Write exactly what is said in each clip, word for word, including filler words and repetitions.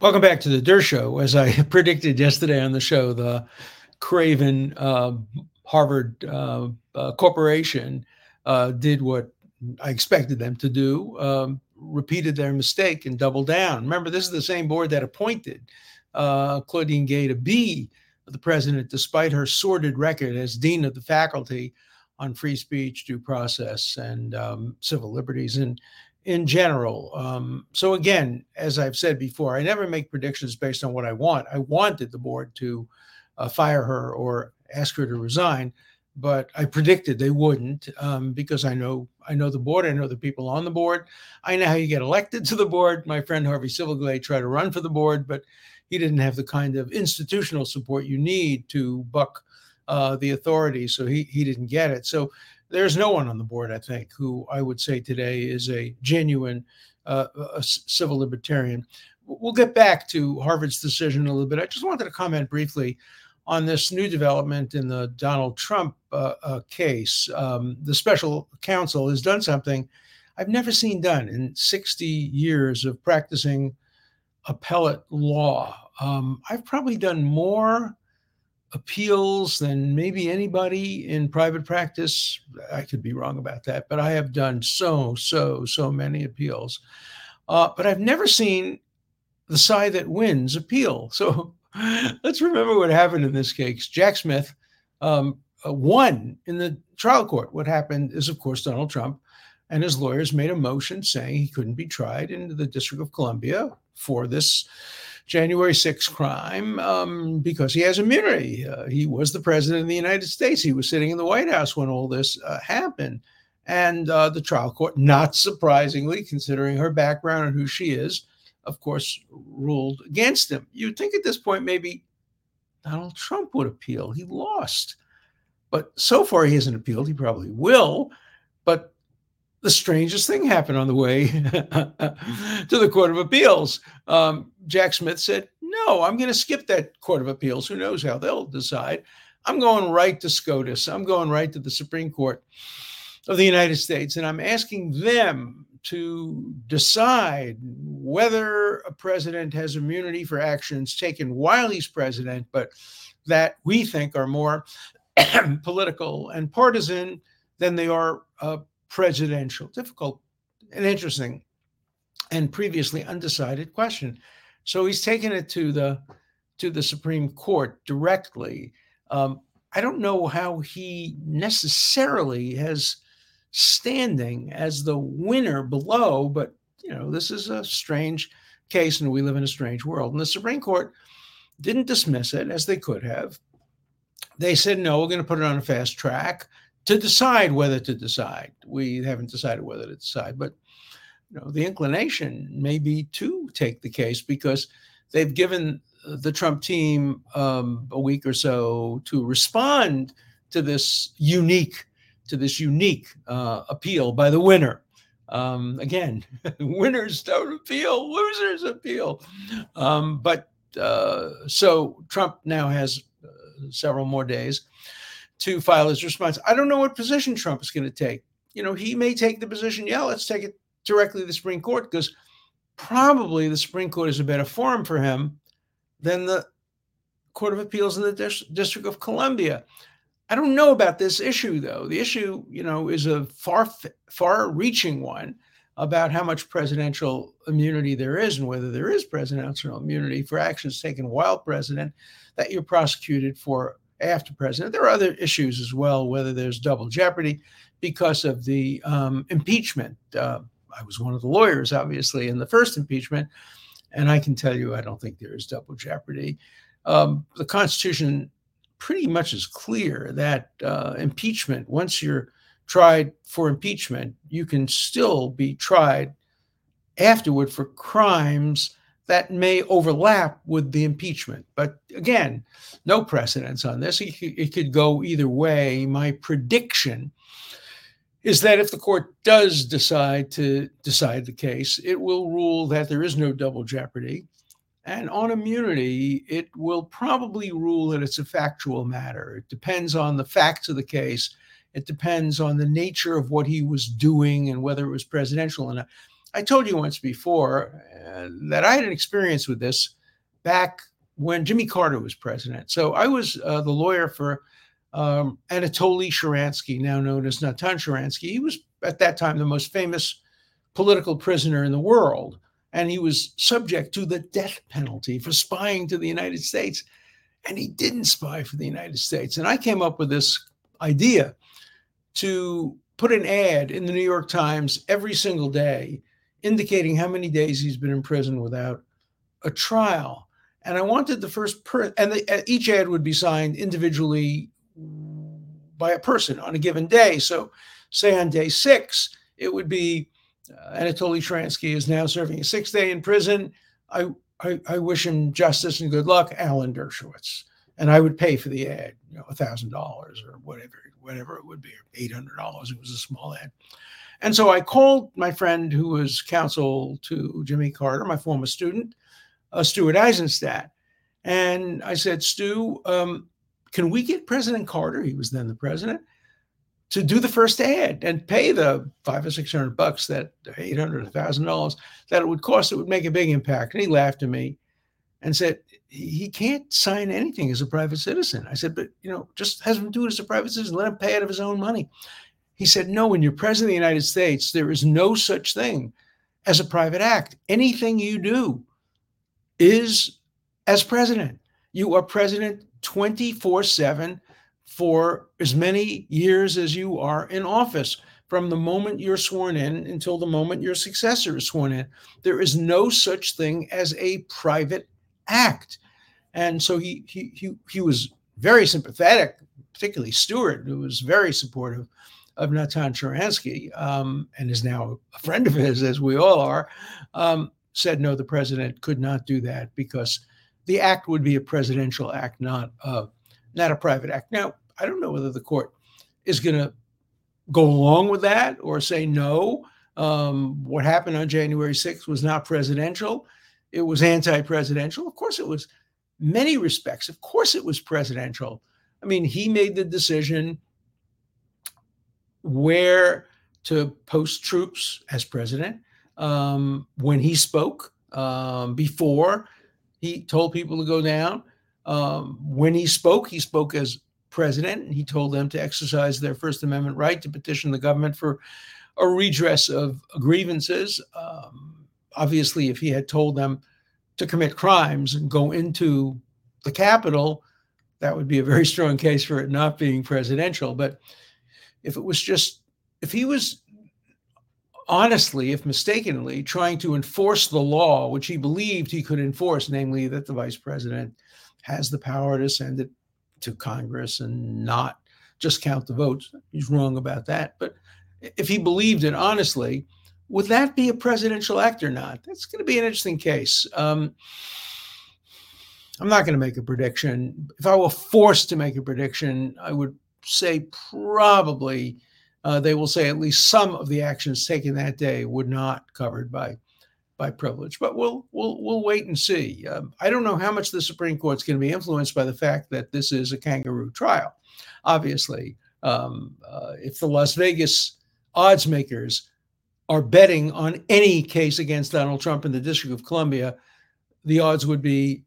Welcome back to the Dershow. As I predicted yesterday on the show, the craven uh, Harvard uh, uh, corporation uh, did what I expected them to do, um, repeated their mistake and doubled down. Remember, this is the same board that appointed uh, Claudine Gay to be the president, despite her sordid record as dean of the faculty on free speech, due process, and um, civil liberties and in general. Um, so again, as I've said before, I never make predictions based on what I want. I wanted the board to uh, fire her or ask her to resign, but I predicted they wouldn't um, because I know I know the board, I know the people on the board. I know how you get elected to the board. My friend Harvey Silverglale tried to run for the board, but he didn't have the kind of institutional support you need to buck uh, the authority, so he he didn't get it. So there's no one on the board, I think, who I would say today is a genuine uh, a civil libertarian. We'll get back to Harvard's decision in a little bit. I just wanted to comment briefly on this new development in the Donald Trump uh, uh, case. Um, the special counsel has done something I've never seen done in sixty years of practicing appellate law. Um, I've probably done more appeals than maybe anybody in private practice. I could be wrong about that, but I have done so, so, so many appeals. Uh, but I've never seen the side that wins appeal. So let's remember what happened in this case. Jack Smith um, won in the trial court. What happened is, of course, Donald Trump and his lawyers made a motion saying he couldn't be tried in the District of Columbia for this January sixth crime um, because he has immunity. Uh, he was the president of the United States. He was sitting in the White House when all this uh, happened. And uh, the trial court, not surprisingly, considering her background and who she is, of course, ruled against him. You'd think at this point maybe Donald Trump would appeal. He lost. But so far he hasn't appealed. He probably will. But the strangest thing happened on the way to the Court of Appeals. Um, Jack Smith said, no, I'm going to skip that Court of Appeals. Who knows how they'll decide. I'm going right to SCOTUS. I'm going right to the Supreme Court of the United States. And I'm asking them to decide whether a president has immunity for actions taken while he's president, but that we think are more political and partisan than they are uh, presidential. Difficult and interesting and previously undecided question. So he's taken it to the to the Supreme Court directly. Um, I don't know how he necessarily has standing as the winner below, but you know, this is a strange case and we live in a strange world. And the Supreme Court didn't dismiss it as they could have. They said, no, we're going to put it on a fast track to decide whether to decide. We haven't decided whether to decide, but you know, the inclination may be to take the case because they've given the Trump team um, a week or so to respond to this unique, to this unique uh, appeal by the winner. Um, again, winners don't appeal, losers appeal. Um, but uh, so Trump now has uh, several more days to file his response. I don't know what position Trump is going to take. You know, he may take the position, yeah, let's take it directly to the Supreme Court, because probably the Supreme Court is a better forum for him than the Court of Appeals in the Dis- District of Columbia. I don't know about this issue, though. The issue, you know, is a far, far-reaching one about how much presidential immunity there is and whether there is presidential immunity for actions taken while president that you're prosecuted for after president. There are other issues as well, whether there's double jeopardy because of the um, impeachment. Uh, I was one of the lawyers, obviously, in the first impeachment, and I can tell you I don't think there is double jeopardy. Um, the Constitution pretty much is clear that uh, impeachment, once you're tried for impeachment, you can still be tried afterward for crimes that may overlap with the impeachment. But again, no precedence on this. It could, it could go either way. My prediction is that if the court does decide to decide the case, it will rule that there is no double jeopardy. And on immunity, it will probably rule that it's a factual matter. It depends on the facts of the case. It depends on the nature of what he was doing and whether it was presidential or not. I told you once before uh, that I had an experience with this back when Jimmy Carter was president. So I was uh, the lawyer for um, Anatoly Sharansky, now known as Natan Sharansky. He was, at that time, the most famous political prisoner in the world, and he was subject to the death penalty for spying to the United States, and he didn't spy for the United States. And I came up with this idea to put an ad in the New York Times every single day indicating how many days he's been in prison without a trial. And I wanted the first per and the, uh, each ad would be signed individually by a person on a given day. So say on day six, it would be uh, Anatoly Sharansky is now serving a sixth day in prison. I, I I wish him justice and good luck, Alan Dershowitz. And I would pay for the ad, you know, one thousand dollars or whatever, whatever it would be, eight hundred dollars. It was a small ad. And so I called my friend who was counsel to Jimmy Carter, my former student, uh, Stuart Eisenstadt. And I said, Stu, um, can we get President Carter, he was then the president, to do the first ad and pay the five or six hundred bucks, that eight hundred dollars, one thousand dollars that it would cost, it would make a big impact. And he laughed at me and said, he can't sign anything as a private citizen. I said, but, you know, just have him do it as a private citizen. Let him pay out of his own money. He said, no, when you're president of the United States, there is no such thing as a private act. Anything you do is as president. You are president twenty-four seven for as many years as you are in office, from the moment you're sworn in until the moment your successor is sworn in. There is no such thing as a private act. And so he he he he was very sympathetic, particularly Stewart, who was very supportive of Natan Sharansky, um, and is now a friend of his, as we all are, um, said, no, the president could not do that because the act would be a presidential act, not a, not a private act. Now, I don't know whether the court is going to go along with that or say no. Um, what happened on January sixth was not presidential. It was anti-presidential. Of course it was. Many respects, of course it was presidential. I mean, he made the decision where to post troops as president. Um, when he spoke, um, before he told people to go down. Um, when he spoke, he spoke as president, and he told them to exercise their First Amendment right to petition the government for a redress of grievances. Um, obviously, if he had told them to commit crimes and go into the Capitol, that would be a very strong case for it not being presidential. But if it was just, if he was honestly, if mistakenly, trying to enforce the law, which he believed he could enforce, namely that the vice president has the power to send it to Congress and not just count the votes, he's wrong about that. But if he believed it honestly, would that be a presidential act or not? That's going to be an interesting case. Um, I'm not going to make a prediction. If I were forced to make a prediction, I would say probably uh, they will say at least some of the actions taken that day were not covered by by privilege. But we'll we'll we'll wait and see. Um, I don't know how much the Supreme Court's going to be influenced by the fact that this is a kangaroo trial. Obviously, um, uh, if the Las Vegas odds makers are betting on any case against Donald Trump in the District of Columbia, the odds would be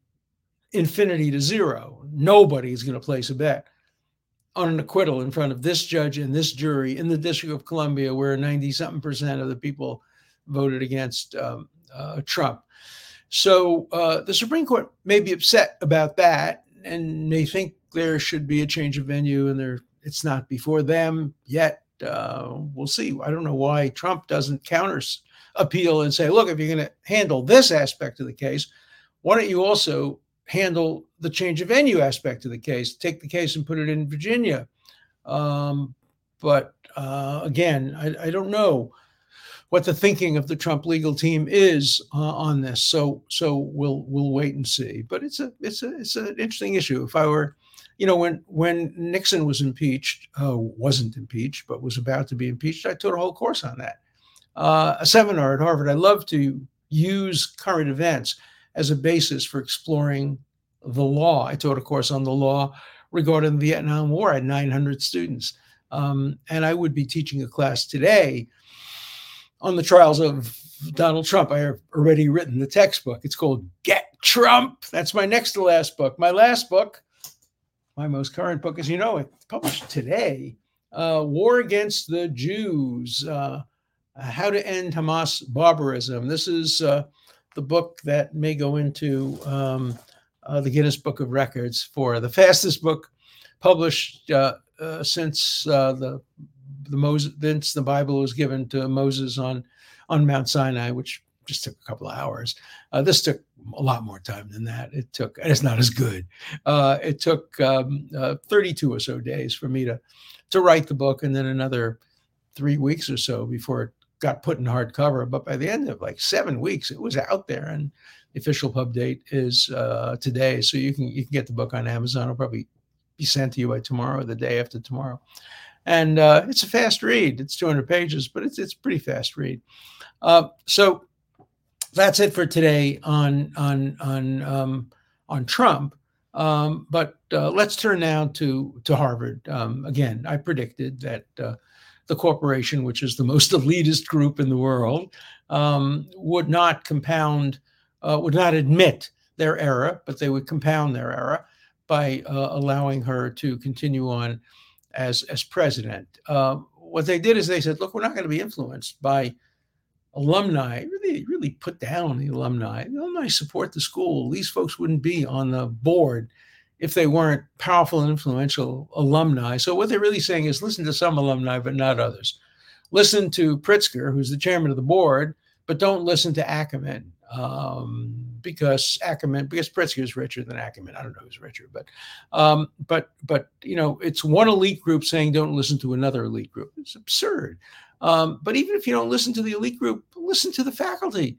infinity to zero. Nobody is going to place a bet on an acquittal in front of this judge and this jury in the District of Columbia, where ninety something percent of the people voted against um, uh, Trump. So uh, the Supreme Court may be upset about that and may think there should be a change of venue, and there it's not before them yet. Uh, we'll see. I don't know why Trump doesn't counter appeal and say, look, if you're going to handle this aspect of the case, why don't you also handle the change of venue aspect of the case, take the case and put it in Virginia. Um, but uh, again, I, I don't know what the thinking of the Trump legal team is uh, on this. So so we'll we'll wait and see. But it's a it's a it's an interesting issue. If I were, you know, when when Nixon was impeached, uh, wasn't impeached, but was about to be impeached, I taught a whole course on that, uh, a seminar at Harvard. I love to use current events as a basis for exploring the law. I taught a course on the law regarding the Vietnam War. I had nine hundred students. Um, and I would be teaching a class today on the trials of Donald Trump. I have already written the textbook. It's called Get Trump. That's my next to last book. My last book, my most current book, as you know, it's published today, uh, War Against the Jews, uh, How to End Hamas Barbarism. This is uh, the book that may go into um, uh, the Guinness Book of Records for the fastest book published uh, Uh, since uh, the the Moses, since the Bible was given to Moses on on Mount Sinai, which just took a couple of hours. Uh, this took a lot more time than that. It took, and it's not as good. Uh, it took um, uh, thirty-two or so days for me to to write the book, and then another three weeks or so before it got put in hardcover. But by the end of like seven weeks, it was out there, and the official pub date is uh, today. So you can you can get the book on Amazon. It'll probably be sent to you by tomorrow or the day after tomorrow. And uh, it's a fast read. It's two hundred pages, but it's it's pretty fast read. Uh, so that's it for today on on on um, on Trump. Um, but uh, let's turn now to to Harvard. Um, again, I predicted that uh, the corporation, which is the most elitist group in the world, um, would not compound, uh, would not admit their error, but they would compound their error by uh, allowing her to continue on as as president. Uh, what they did is they said, look, we're not going to be influenced by alumni. Really, really put down the alumni. The alumni support the school. These folks wouldn't be on the board if they weren't powerful and influential alumni. So what they're really saying is listen to some alumni, but not others. Listen to Pritzker, who's the chairman of the board, but don't listen to Ackerman. Um, because Ackerman, because Pritzker is richer than Ackerman. I don't know who's richer, but, um, but, but, you know, it's one elite group saying don't listen to another elite group. It's absurd. Um, but even if you don't listen to the elite group, listen to the faculty.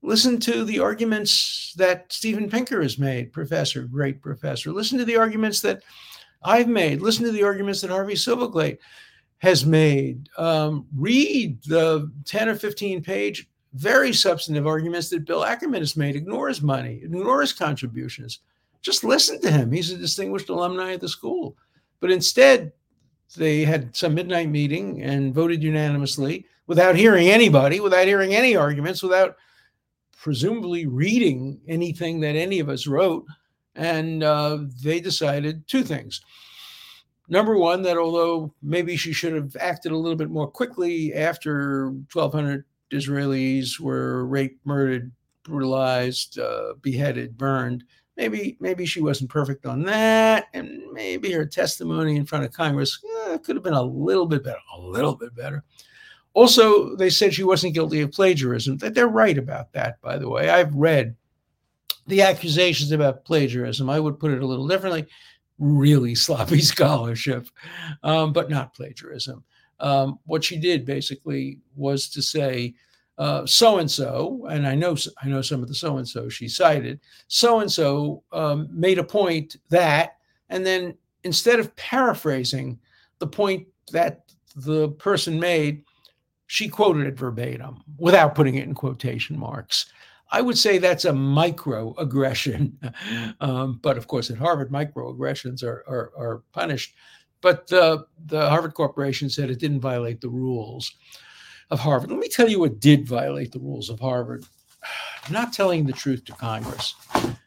Listen to the arguments that Stephen Pinker has made, professor, great professor. Listen to the arguments that I've made. Listen to the arguments that Harvey Silverglale has made. Um, read the ten or fifteen page very substantive arguments that Bill Ackerman has made. Ignore his money, ignore his contributions. Just listen to him. He's a distinguished alumni of the school. But instead, they had some midnight meeting and voted unanimously without hearing anybody, without hearing any arguments, without presumably reading anything that any of us wrote. And uh, they decided two things. Number one, that although maybe she should have acted a little bit more quickly after twelve hundred Israelis were raped, murdered, brutalized, uh, beheaded, burned. Maybe, maybe she wasn't perfect on that, and maybe her testimony in front of Congress eh, could have been a little bit better, a little bit better. Also, they said she wasn't guilty of plagiarism. That they're right about that, by the way. I've read the accusations about plagiarism. I would put it a little differently. Really sloppy scholarship, um, but not plagiarism. Um, what she did basically was to say, uh, so-and-so, and I know I know some of the so-and-so she cited, so-and-so um, made a point that, and then instead of paraphrasing the point that the person made, she quoted it verbatim without putting it in quotation marks. I would say that's a microaggression, um, but of course at Harvard, microaggressions are, are, are punished. But the, the Harvard Corporation said it didn't violate the rules of Harvard. Let me tell you what did violate the rules of Harvard. Not telling the truth to Congress.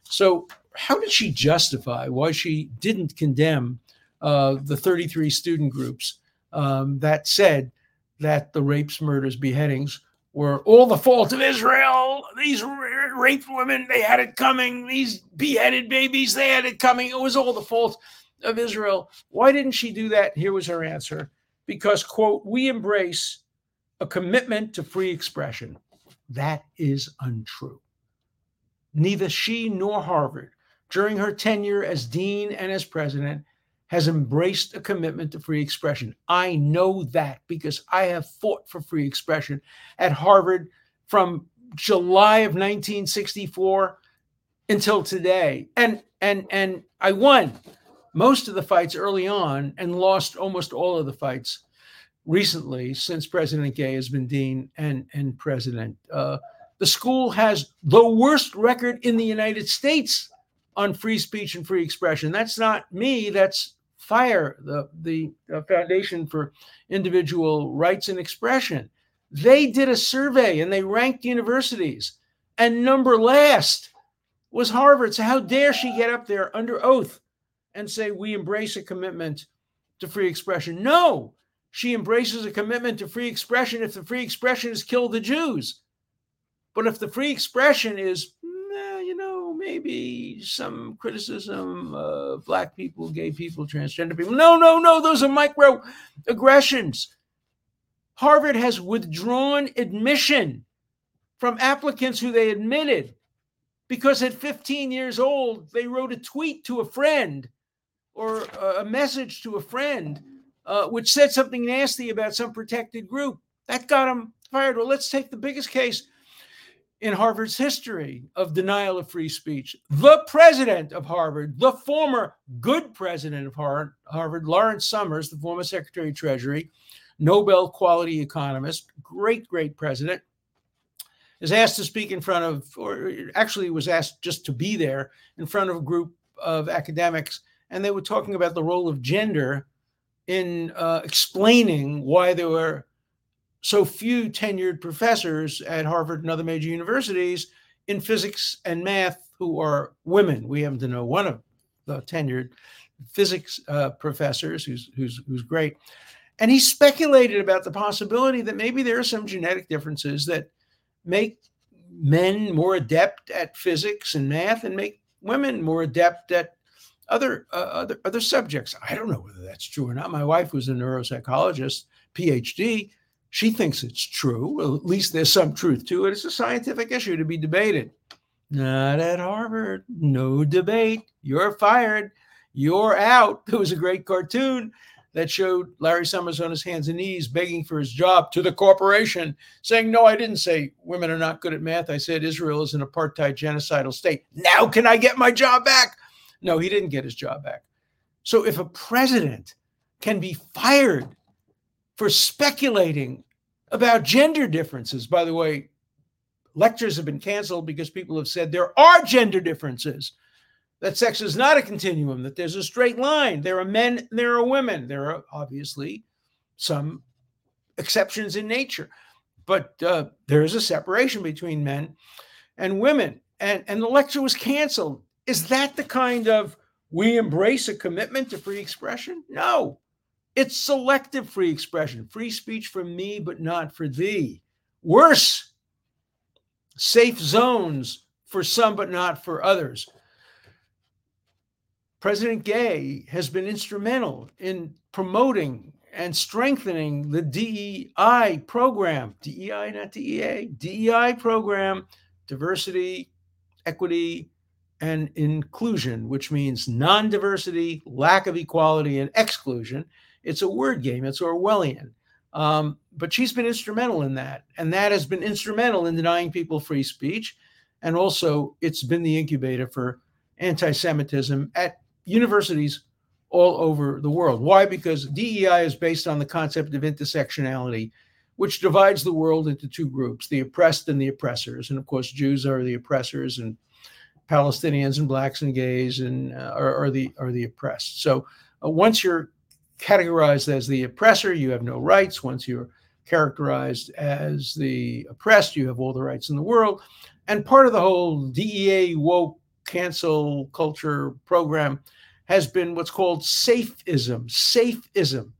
So how did she justify why she didn't condemn uh, the thirty-three student groups um, that said that the rapes, murders, beheadings were all the fault of Israel? These raped women, they had it coming. These beheaded babies, they had it coming. It was all the fault of Israel. Why didn't she do that? Here was her answer. Because, quote, we embrace a commitment to free expression. That is untrue. Neither she nor Harvard, during her tenure as dean and as president, has embraced a commitment to free expression. I know that because I have fought for free expression at Harvard from July of nineteen sixty-four until today. And and and I won most of the fights early on and lost almost all of the fights recently since President Gay has been dean and, and president. Uh, the school has the worst record in the United States on free speech and free expression. That's not me, that's FIRE, the, the uh, Foundation for Individual Rights and Expression. They did a survey and they ranked universities, and number last was Harvard. So how dare she get up there under oath and say, we embrace a commitment to free expression? No, she embraces a commitment to free expression if the free expression is kill the Jews. But if the free expression is, eh, you know, maybe some criticism of Black people, gay people, transgender people, no, no, no, those are microaggressions. Harvard has withdrawn admission from applicants who they admitted because at fifteen years old, they wrote a tweet to a friend or a message to a friend uh, which said something nasty about some protected group. That got them fired. Well, let's take the biggest case in Harvard's history of denial of free speech. The president of Harvard, the former good president of Harvard, Lawrence Summers, the former Secretary of Treasury, Nobel quality economist, great, great president, is asked to speak in front of, or actually was asked just to be there in front of a group of academics. And they were talking about the role of gender in uh, explaining why there were so few tenured professors at Harvard and other major universities in physics and math who are women. We happen to know one of the tenured physics uh, professors who's, who's, who's great. And he speculated about the possibility that maybe there are some genetic differences that make men more adept at physics and math and make women more adept at other uh, other, other subjects. I don't know whether that's true or not. My wife was a neuropsychologist, P H D. She thinks it's true. Well, at least there's some truth to it. It's a scientific issue to be debated. Not at Harvard. No debate. You're fired. You're out. There was a great cartoon that showed Larry Summers on his hands and knees begging for his job to the corporation, saying, no, I didn't say women are not good at math. I said Israel is an apartheid genocidal state. Now can I get my job back? No, he didn't get his job back. So if a president can be fired for speculating about gender differences, by the way, lectures have been canceled because people have said there are gender differences, that sex is not a continuum, that there's a straight line. There are men, there are women. There are obviously some exceptions in nature, but uh, there is a separation between men and women. And, and the lecture was canceled. Is that the kind of, we embrace a commitment to free expression? No, it's selective free expression, free speech for me, but not for thee. Worse, safe zones for some, but not for others. President Gay has been instrumental in promoting and strengthening the D E I program, D E I, not D E A, D E I program, diversity, equity, and inclusion, which means non-diversity, lack of equality, and exclusion. It's a word game. It's Orwellian. Um, but she's been instrumental in that. And that has been instrumental in denying people free speech. And also, it's been the incubator for anti-Semitism at universities all over the world. Why? Because D E I is based on the concept of intersectionality, which divides the world into two groups, the oppressed and the oppressors. And of course, Jews are the oppressors, and Palestinians and blacks and gays and uh, are, are the are the oppressed. So uh, once you're categorized as the oppressor, you have no rights. Once you're characterized as the oppressed, you have all the rights in the world. And part of the whole D E A woke cancel culture program has been what's called safeism, safeism.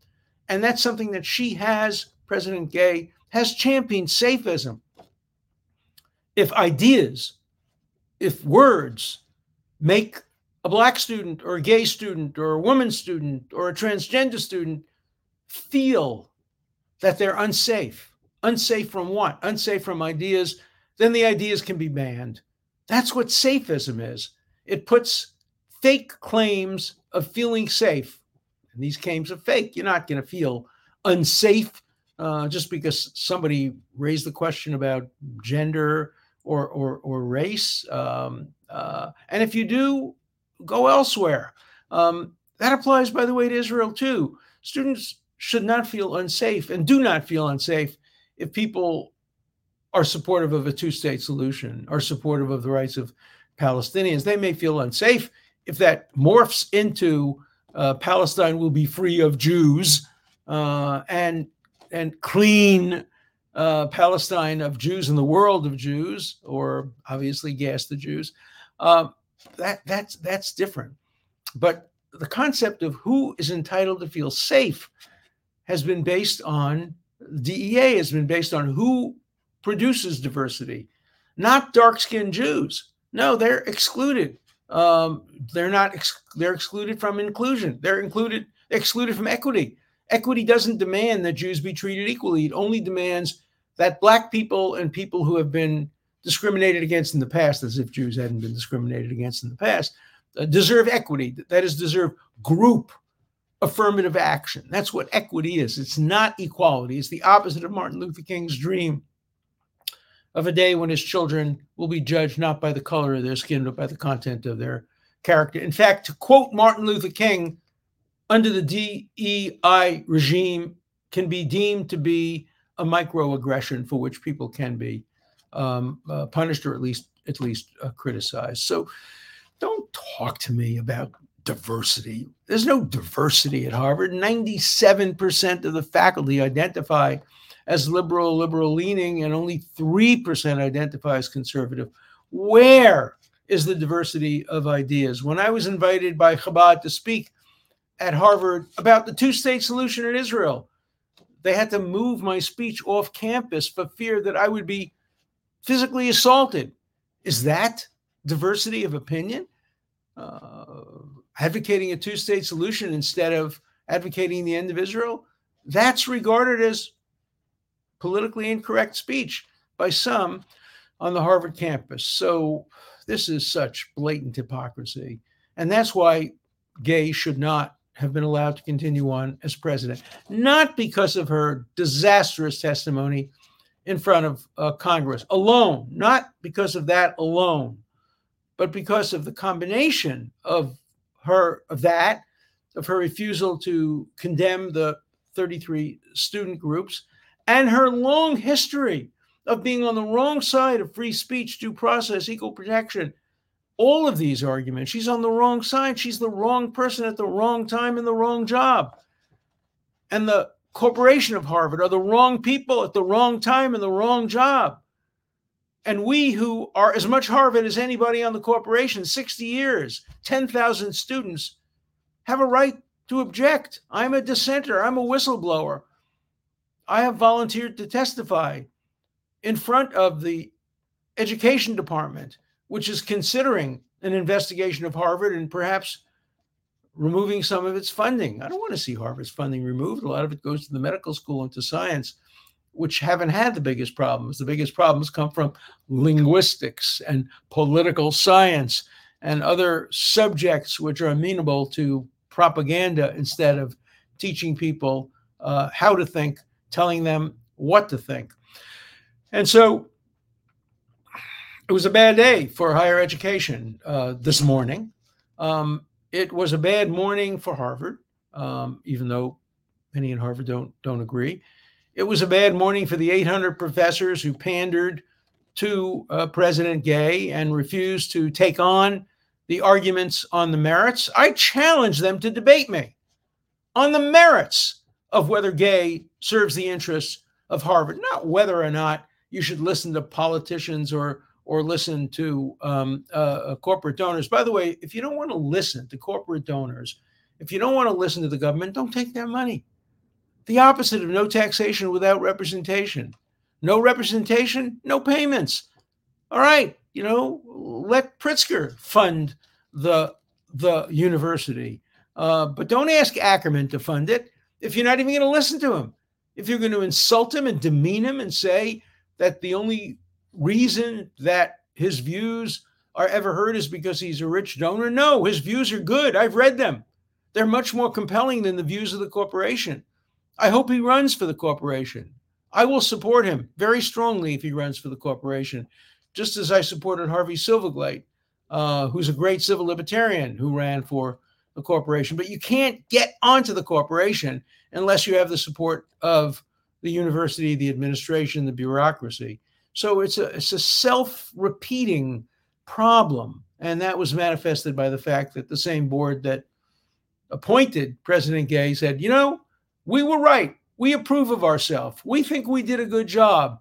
And that's something that she has, President Gay, has championed safeism. If ideas, if words make a black student or a gay student or a woman student or a transgender student feel that they're unsafe, unsafe from what? Unsafe from ideas, then the ideas can be banned. That's what safeism is. It puts fake claims of feeling safe and these games are fake. You're not going to feel unsafe uh, just because somebody raised the question about gender or or, or race. Um, uh, and if you do, go elsewhere. Um, that applies, by the way, to Israel, too. Students should not feel unsafe and do not feel unsafe if people are supportive of a two-state solution, are supportive of the rights of Palestinians. They may feel unsafe if that morphs into uh, Palestine will be free of Jews uh, and and clean uh, Palestine of Jews and the world of Jews, or obviously gas the Jews. Uh, that that's that's different. But the concept of who is entitled to feel safe has been based on, D E A has been based on who produces diversity, not dark-skinned Jews. No, they're excluded. Um, they're not. Ex- they're excluded from inclusion. They're included. Excluded from equity. Equity doesn't demand that Jews be treated equally. It only demands that Black people and people who have been discriminated against in the past, as if Jews hadn't been discriminated against in the past, uh, deserve equity. That is, deserve group affirmative action. That's what equity is. It's not equality. It's the opposite of Martin Luther King's dream of a day when his children will be judged not by the color of their skin, but by the content of their character. In fact, to quote Martin Luther King, under the D E I regime can be deemed to be a microaggression for which people can be um, uh, punished or at least at least uh, criticized. So don't talk to me about diversity. There's no diversity at Harvard. ninety-seven percent of the faculty identify as liberal, liberal leaning, and only three percent identify as conservative. Where is the diversity of ideas? When I was invited by Chabad to speak at Harvard about the two-state solution in Israel, they had to move my speech off campus for fear that I would be physically assaulted. Is that diversity of opinion? Uh, advocating a two-state solution instead of advocating the end of Israel? That's regarded as politically incorrect speech by some on the Harvard campus. So this is such blatant hypocrisy. And that's why Gay should not have been allowed to continue on as president, not because of her disastrous testimony in front of uh, Congress alone, not because of that alone, but because of the combination of her, of that, of her refusal to condemn the thirty-three student groups, and her long history of being on the wrong side of free speech, due process, equal protection. All of these arguments, she's on the wrong side. She's the wrong person at the wrong time in the wrong job. And the corporation of Harvard are the wrong people at the wrong time in the wrong job. And we who are as much Harvard as anybody on the corporation, sixty years, ten thousand students, have a right to object. I'm a dissenter. I'm a whistleblower. I have volunteered to testify in front of the education department, which is considering an investigation of Harvard and perhaps removing some of its funding. I don't want to see Harvard's funding removed. A lot of it goes to the medical school and to science, which haven't had the biggest problems. The biggest problems come from linguistics and political science and other subjects which are amenable to propaganda instead of teaching people uh, how to think, telling them what to think. And so it was a bad day for higher education uh, this morning. Um, it was a bad morning for Harvard, um, even though many in Harvard don't, don't agree. It was a bad morning for the eight hundred professors who pandered to uh, President Gay and refused to take on the arguments on the merits. I challenge them to debate me on the merits of whether Gay serves the interests of Harvard, not whether or not you should listen to politicians or or listen to um, uh, corporate donors. By the way, if you don't want to listen to corporate donors, if you don't want to listen to the government, don't take their money. The opposite of no taxation without representation. No representation, no payments. All right, you know, let Pritzker fund the, the university, uh, but don't ask Ackerman to fund it if you're not even going to listen to him, if you're going to insult him and demean him and say that the only reason that his views are ever heard is because he's a rich donor. No, his views are good. I've read them. They're much more compelling than the views of the corporation. I hope he runs for the corporation. I will support him very strongly if he runs for the corporation, just as I supported Harvey Silverglale, uh, who's a great civil libertarian who ran for the corporation. But you can't get onto the corporation unless you have the support of the university, the administration, the bureaucracy. So it's a, it's a self-repeating problem. And that was manifested by the fact that the same board that appointed President Gay said, you know, we were right. We approve of ourselves. We think we did a good job.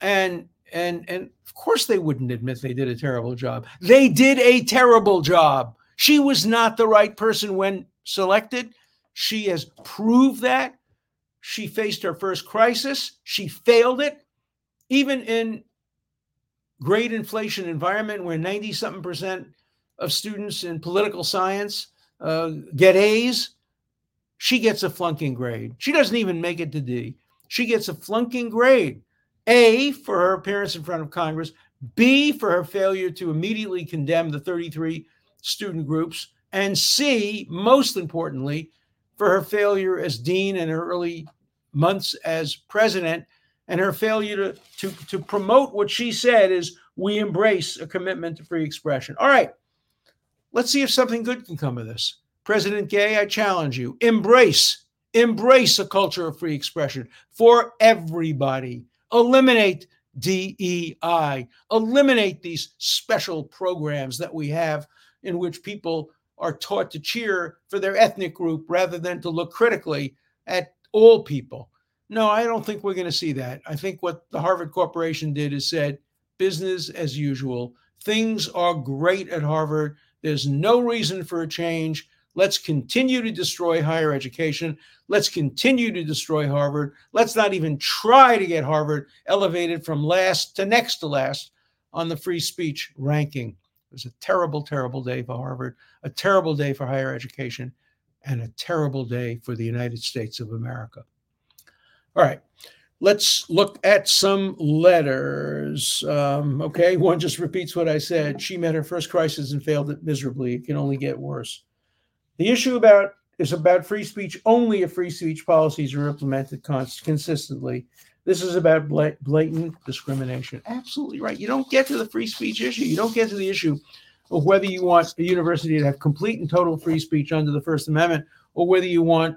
And and and of course they wouldn't admit they did a terrible job. They did a terrible job. She was not the right person when selected. She has proved that. She faced her first crisis. She failed it. Even in great inflation environment where ninety something percent of students in political science uh, get A's, she gets a flunking grade. She doesn't even make it to D. She gets a flunking grade. A, for her appearance in front of Congress. B, for her failure to immediately condemn the thirty-three student groups. And C, most importantly, for her failure as dean in her early months as president and her failure to, to, to promote what she said is we embrace a commitment to free expression. All right, let's see if something good can come of this. President Gay, I challenge you, embrace, embrace a culture of free expression for everybody. Eliminate D E I. Eliminate these special programs that we have in which people are taught to cheer for their ethnic group rather than to look critically at all people. No, I don't think we're going to see that. I think what the Harvard Corporation did is said, business as usual. Things are great at Harvard. There's no reason for a change. Let's continue to destroy higher education. Let's continue to destroy Harvard. Let's not even try to get Harvard elevated from last to next to last on the free speech ranking. It was a terrible, terrible day for Harvard, a terrible day for higher education, and a terrible day for the United States of America. All right, let's look at some letters. Um, okay, one just repeats what I said. She met her first crisis and failed it miserably. It can only get worse. The issue about is about free speech only if free speech policies are implemented cons- consistently. This is about bla- blatant discrimination. Absolutely right. You don't get to the free speech issue. You don't get to the issue of whether you want a university to have complete and total free speech under the First Amendment or whether you want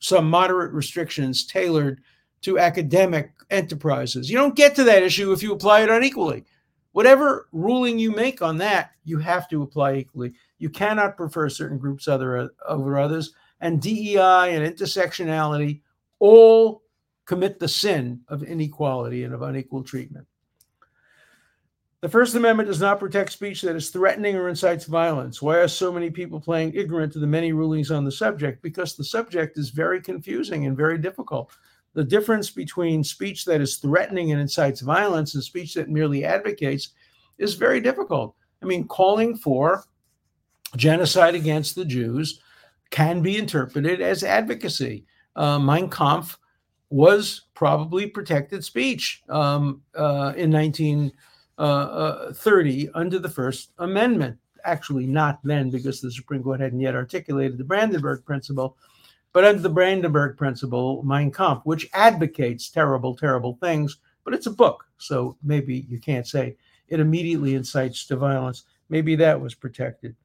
some moderate restrictions tailored to academic enterprises. You don't get to that issue if you apply it unequally. Whatever ruling you make on that, you have to apply equally. You cannot prefer certain groups other, over others. And D E I and intersectionality all commit the sin of inequality and of unequal treatment. The First Amendment does not protect speech that is threatening or incites violence. Why are so many people playing ignorant to the many rulings on the subject? Because the subject is very confusing and very difficult. The difference between speech that is threatening and incites violence and speech that merely advocates is very difficult. I mean, calling for genocide against the Jews can be interpreted as advocacy. Uh, Mein Kampf was probably protected speech um, uh, in nineteen thirty under the First Amendment. Actually, not then, because the Supreme Court hadn't yet articulated the Brandenburg principle. But under the Brandenburg principle, Mein Kampf, which advocates terrible, terrible things, but it's a book, so maybe you can't say it immediately incites to violence. Maybe that was protected.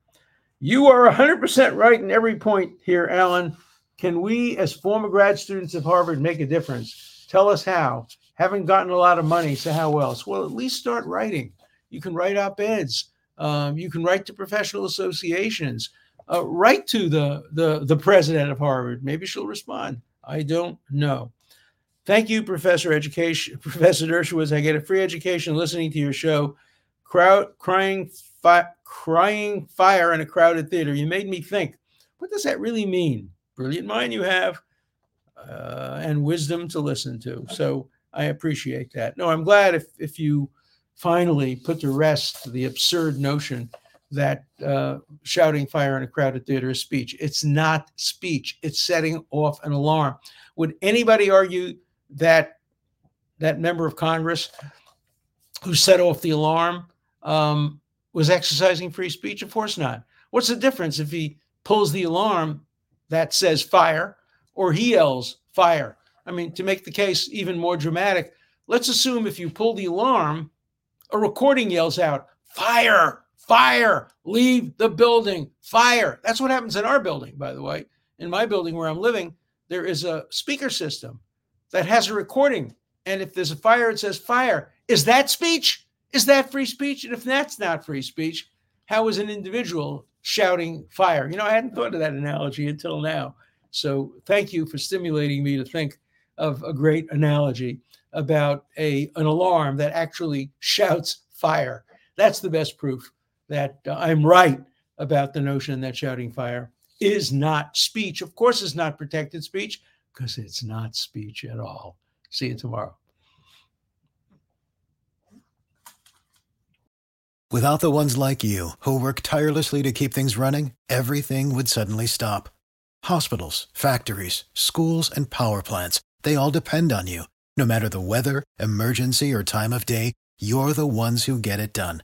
You are one hundred percent right in every point here, Alan. Can we, as former grad students of Harvard, make a difference? Tell us how. Haven't gotten a lot of money, so how else? Well, at least start writing. You can write op-eds. Um, you can write to professional associations. Uh, write to the, the, the president of Harvard. Maybe she'll respond. I don't know. Thank you, Professor Education, Professor Dershowitz. I get a free education listening to your show, crowd, crying, fi- crying fire in a crowded theater. You made me think, what does that really mean? Brilliant mind you have uh, and wisdom to listen to. So I appreciate that. No, I'm glad if, if you finally put to rest the absurd notion that uh, shouting fire in a crowded theater is speech. It's not speech. It's setting off an alarm. Would anybody argue that that member of Congress who set off the alarm um, was exercising free speech? Of course not. What's the difference if he pulls the alarm that says fire, or he yells fire. I mean, to make the case even more dramatic, let's assume if you pull the alarm, a recording yells out, fire, fire, leave the building, fire. That's what happens in our building, by the way. In my building where I'm living, there is a speaker system that has a recording. And if there's a fire, it says fire. Is that speech? Is that free speech? And if that's not free speech, how is an individual shouting fire? You know, I hadn't thought of that analogy until now. So thank you for stimulating me to think of a great analogy about a an alarm that actually shouts fire. That's the best proof that uh, I'm right about the notion that shouting fire is not speech. Of course, it's not protected speech because it's not speech at all. See you tomorrow. Without the ones like you who work tirelessly to keep things running, everything would suddenly stop. Hospitals, factories, schools, and power plants, they all depend on you. No matter the weather, emergency, or time of day, you're the ones who get it done.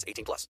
eighteen plus.